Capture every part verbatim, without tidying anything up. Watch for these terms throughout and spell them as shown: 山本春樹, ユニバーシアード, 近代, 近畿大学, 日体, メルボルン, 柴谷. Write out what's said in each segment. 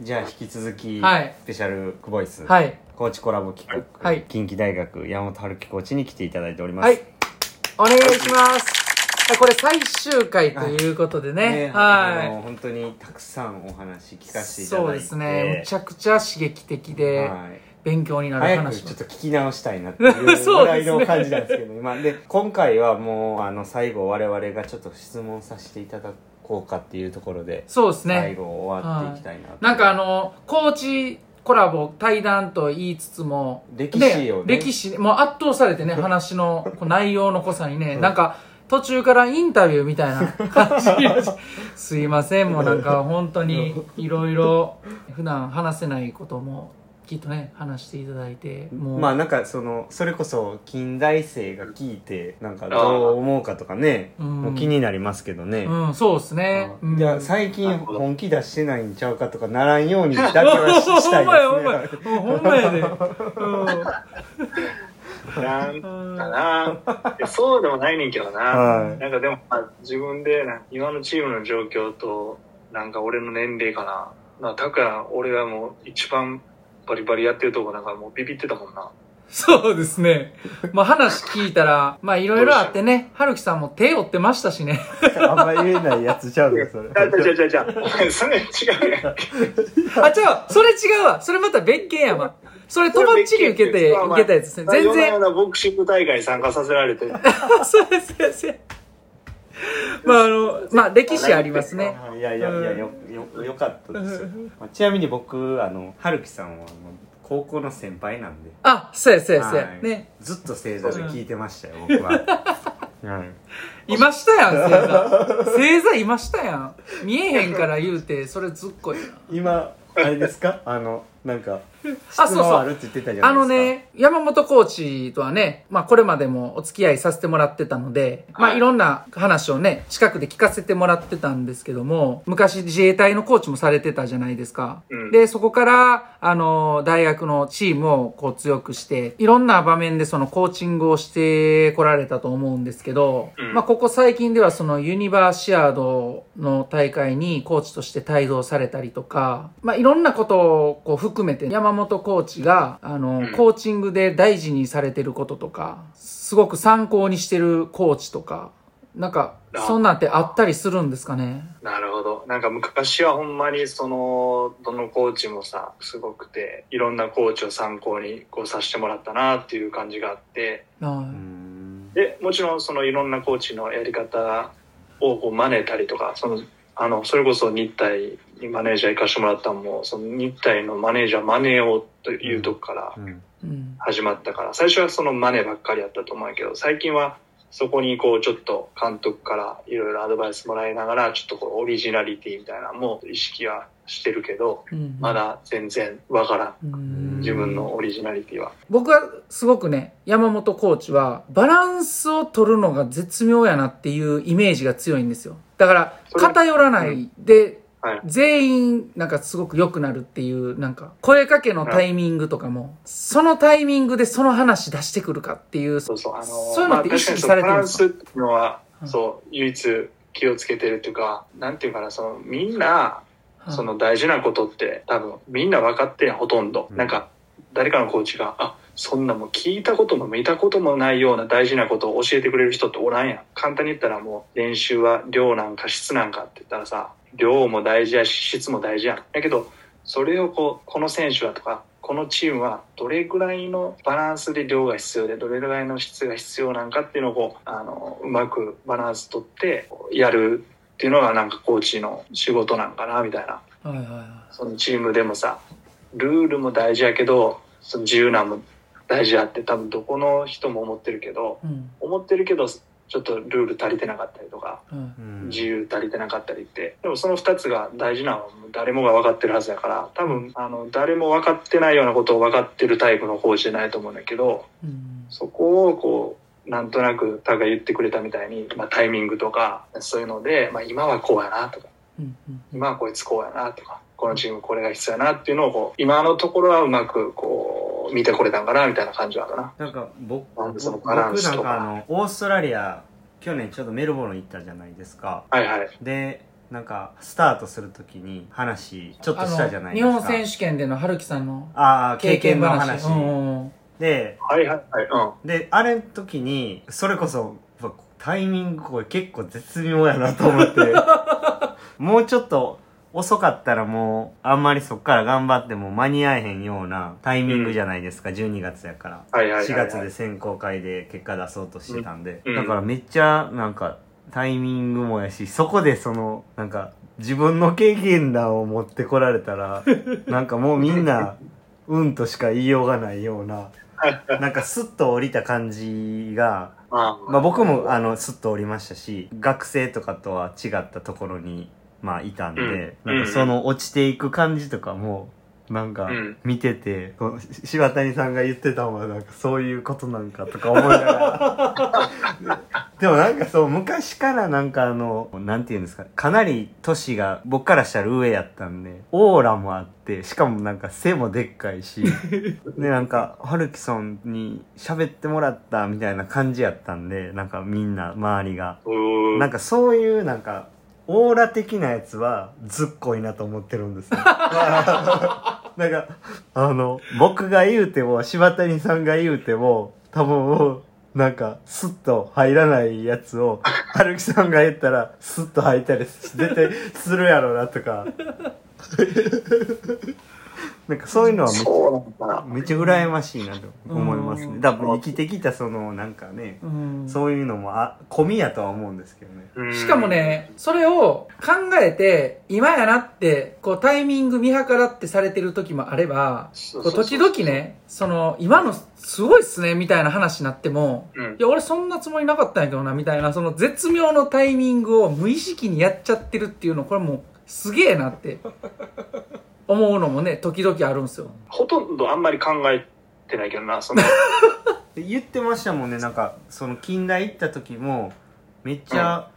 じゃあ引き続き、はい、スペシャルクボイス、はい、コーチコラボ企画、はい、近畿大学山本春樹コーチに来ていただいております。はい、お願いします。これ最終回ということでね、はい、ね、はい、あの本当にたくさんお話聞かせていただいて、そうですね、むちゃくちゃ刺激的で。はい、勉強になる話、ちょっと聞き直したいなっていうぐらいの感じなんですけど、今で今回はもうあの最後我々がちょっと質問させていただこうかっていうところで、そうですね、最後終わっていきたいな、はい、なんかあのコーチコラボ対談と言いつつも歴史を、ね、歴史もう圧倒されてね、話の内容の濃さにね、なんか途中からインタビューみたいな感じすいません、もうなんか本当にいろいろ普段話せないこともきっとね話していただいて、もうまあなんかそのそれこそ近代生が聞いてなんかどう思うかとかね、もう気になりますけどね、うんうん、そうですね、うん、いや最近本気出してないんちゃうかとかならんようにだけはしたいですね。ほんまやほんまやほんまやで、うん、なんかなそうでもないねんけどな、はい、なんかでも自分で今のチームの状況となんか俺の年齢かな、なんかたくや俺はもう一番バリバリやってるとこなんかもうビビってたもんな。そうですね。まあ話聞いたら、まあいろいろあってね、春樹さんも手負ってましたしね。あんま言えないやつちゃうね、それ。違う違う違う違う。それ違うね。あ、違う。それ違うわ。それまた別件やわ。それとばっちり受けて、受けたやつですね。全然。いろんなボクシング大会に参加させられて。そうです、そうです。まああのまあ歴史ありますね。いやいやいや、よよよかったですよ。ちなみに僕あの春樹さんは高校の先輩なんで。あ、そうやそうやそうやね。ずっと正座で聞いてましたよ、僕は。いましたやん、正座。正座いましたやん。見えへんから言うてそれずっこいな。今あれですか、あのなんか質問あるって言ってたじゃないですか。あのね、山本コーチとはね、まあこれまでもお付き合いさせてもらってたので、はい、まあいろんな話をね近くで聞かせてもらってたんですけども、昔自衛隊のコーチもされてたじゃないですか、うん、でそこからあの大学のチームをこう強くしていろんな場面でそのコーチングをしてこられたと思うんですけど、うん、まあここ最近ではそのユニバーシアードの大会にコーチとして帯同されたりとか、まあいろんなことをこう含めて山本コーチがあの、うん、コーチングで大事にされてることとかすごく参考にしてるコーチとかなんかそんなんってあったりするんですかね。なるほど。なんか昔はほんまにそのどのコーチもさすごくていろんなコーチを参考にこうさせてもらったなっていう感じがあって、はい、でもちろんそのいろんなコーチのやり方をこう真似たりとか、そのあのそれこそ日体にマネージャー行かしてもらったのもその日体のマネージャーマネをというとこから始まったから、最初はそのマネばっかりやったと思うけど、最近はそこにこうちょっと監督からいろいろアドバイスもらいながらちょっとこうオリジナリティみたいなのも意識はしてるけど、まだ全然わからん、自分のオリジナリティは。僕はすごくね山本コーチはバランスを取るのが絶妙やなっていうイメージが強いんですよ。だから偏らないで全員なんかすごく良くなるっていう、なんか声かけのタイミングとかもそのタイミングでその話出してくるかっていう、そうそう、あのー、そういうのって意識されてるんですか。まあ、確かにそのバランスっていうのはそう唯一気をつけてるっていうか、なんていうかな、そのみんなその大事なことって多分みんな分かってん、ほとんど、うん、なんか誰かのコーチがあそんなもう聞いたことも見たこともないような大事なことを教えてくれる人っておらんやん。簡単に言ったらもう練習は量なんか質なんかって言ったらさ、量も大事やし質も大事やん。だけどそれをこうこの選手はとかこのチームはどれぐらいのバランスで量が必要でどれぐらいの質が必要なんかっていうのをこう、あのうまくバランス取ってやるっていうのがなんかコーチの仕事なんかなみたいな、はいはいはい、そのチームでもさルールも大事やけどその自由なも大事やって多分どこの人も思ってるけど、うん、思ってるけどちょっとルール足りてなかったりとか、うん、自由足りてなかったりって、でもそのふたつが大事なのは誰もが分かってるはずだから、多分あの誰も分かってないようなことを分かってるタイプのコーチじゃないと思うんだけど、うん、そこをこうなんとなくたが言ってくれたみたいに、まあ、タイミングとかそういうので、まあ、今はこうやなとか、うんうん、今はこいつこうやなとかこのチームこれが必要やなっていうのをこう今のところはうまくこう見てこれたんかなみたいな感じだかな。なんか僕なんかあのオーストラリア去年ちょっとメルボルン行ったじゃないですか。はいはい。でなんかスタートするときに話ちょっとしたじゃないですか。日本選手権での春樹さんの経験の話、うん、で、はいはいはい、うん、であれの時にそれこそタイミングこれ結構絶妙やなと思ってもうちょっと遅かったらもうあんまりそっから頑張っても間に合えへんようなタイミングじゃないですか、うん、じゅうにがつやから、はいはいはいはい、しがつで選考会で結果出そうとしてたんで、うん、だからめっちゃなんかタイミングもやし、そこでそのなんか自分の経験談を持ってこられたらなんかもうみんなうんとしか言いようがないようななんかスッと降りた感じが、まあ僕もあのスッと降りましたし、学生とかとは違ったところにまあいたんで、うん、なんかその落ちていく感じとかもなんか見てて、うん、柴谷さんが言ってたのはなんかそういうことなんかとか思いながらでもなんかそう昔からなんかあのなんていうんですか、かなり年が僕からしたら上やったんでオーラもあって、しかもなんか背もでっかいしでなんか春樹さんに喋ってもらったみたいな感じやったんで、なんかみんな周りがなんかそういうなんかオーラ的なやつはずっこいなと思ってるんですよなんかあの僕が言うても柴谷さんが言うても多分なんかスッと入らないやつを春樹さんが言ったらスッと入ったり出てするやろうなとかなんかそういうのはめっちゃ羨ましいなと思いますね。だから生きてきたそのなんかね、うん、そういうのもあ込みやとは思うんですけどね。しかもね、それを考えて今やなってこうタイミング見計らってされてる時もあれば、こう時々ね、その今のすごいっすねみたいな話になっても、うん、いや俺そんなつもりなかったんやけどなみたいな、その絶妙のタイミングを無意識にやっちゃってるっていうの、これもうすげえなって思うのもね、時々あるんですよ。ほとんどあんまり考えてないけどな、その言ってましたもんね、なんかその近代行った時もめっちゃ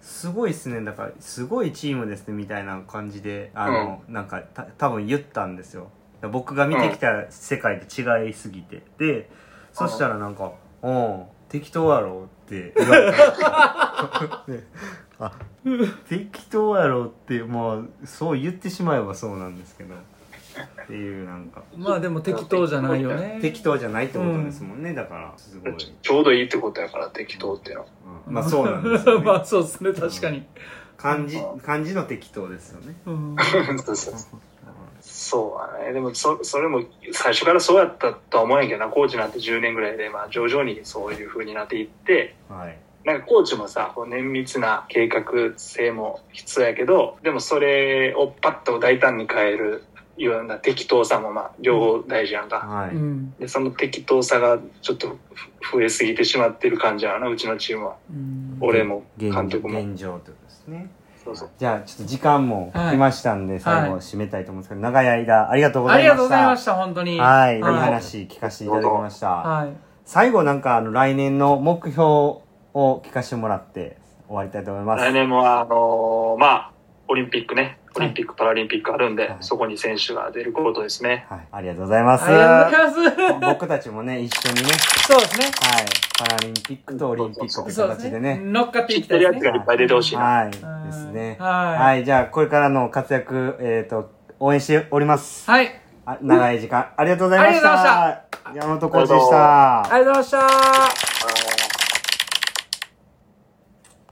すごいっすね、だからすごいチームですねみたいな感じであの、うん、なんかた多分言ったんですよ。僕が見てきた世界と違いすぎて、でそしたらなんかうん適当やろって言われたね、あ適当やろってまあそう言ってしまえばそうなんですけどっていう、なんかまあでも適当じゃないよね。適当じゃないってことですもんね、うん、だからすごいちょうどいいってことやから適当ってのは、うん、まあそうなんですよねまあそうですね、確かに、うん、漢字漢字の適当ですよね、うん、そうそうそうだね。でも そ, それも最初からそうやったとは思えんけどな。コーチなんてじゅうねんぐらいで、まあ、徐々にそういう風になっていって、はい、なんかコーチもさ、綿密な計画性も必要やけど、でもそれをパッと大胆に変えるような適当さもまあ両方大事やんか、うん、はい、でその適当さがちょっと増えすぎてしまってる感じやな、うちのチームは。うん、俺も監督も現状ということですね。そうそう。じゃあちょっと時間も来ましたんで、はい、最後締めたいと思うんですけど、長い間ありがとうございました。ありがとうございました、本当に。はい、いい話聞かせていただきました、はい、最後なんかあの来年の目標を聞かせてもらって終わりたいと思います。来年もあのー、まあオリンピックね、オリンピック、はい、パラリンピックあるんで、はい、そこに選手が出ることですね、はい、ありがとうございます。僕たちもね一緒にね、そうですね、はい、パラリンピックとオリンピックという形でね、乗っかっていきたいですね。知ってるやつがいっぱい出てほしいな、はい、はい、ですね、はい、はい、じゃあこれからの活躍、えーと、応援しております。はい、長い時間ありがとうございました。山本コーチでした。ありがとうございました。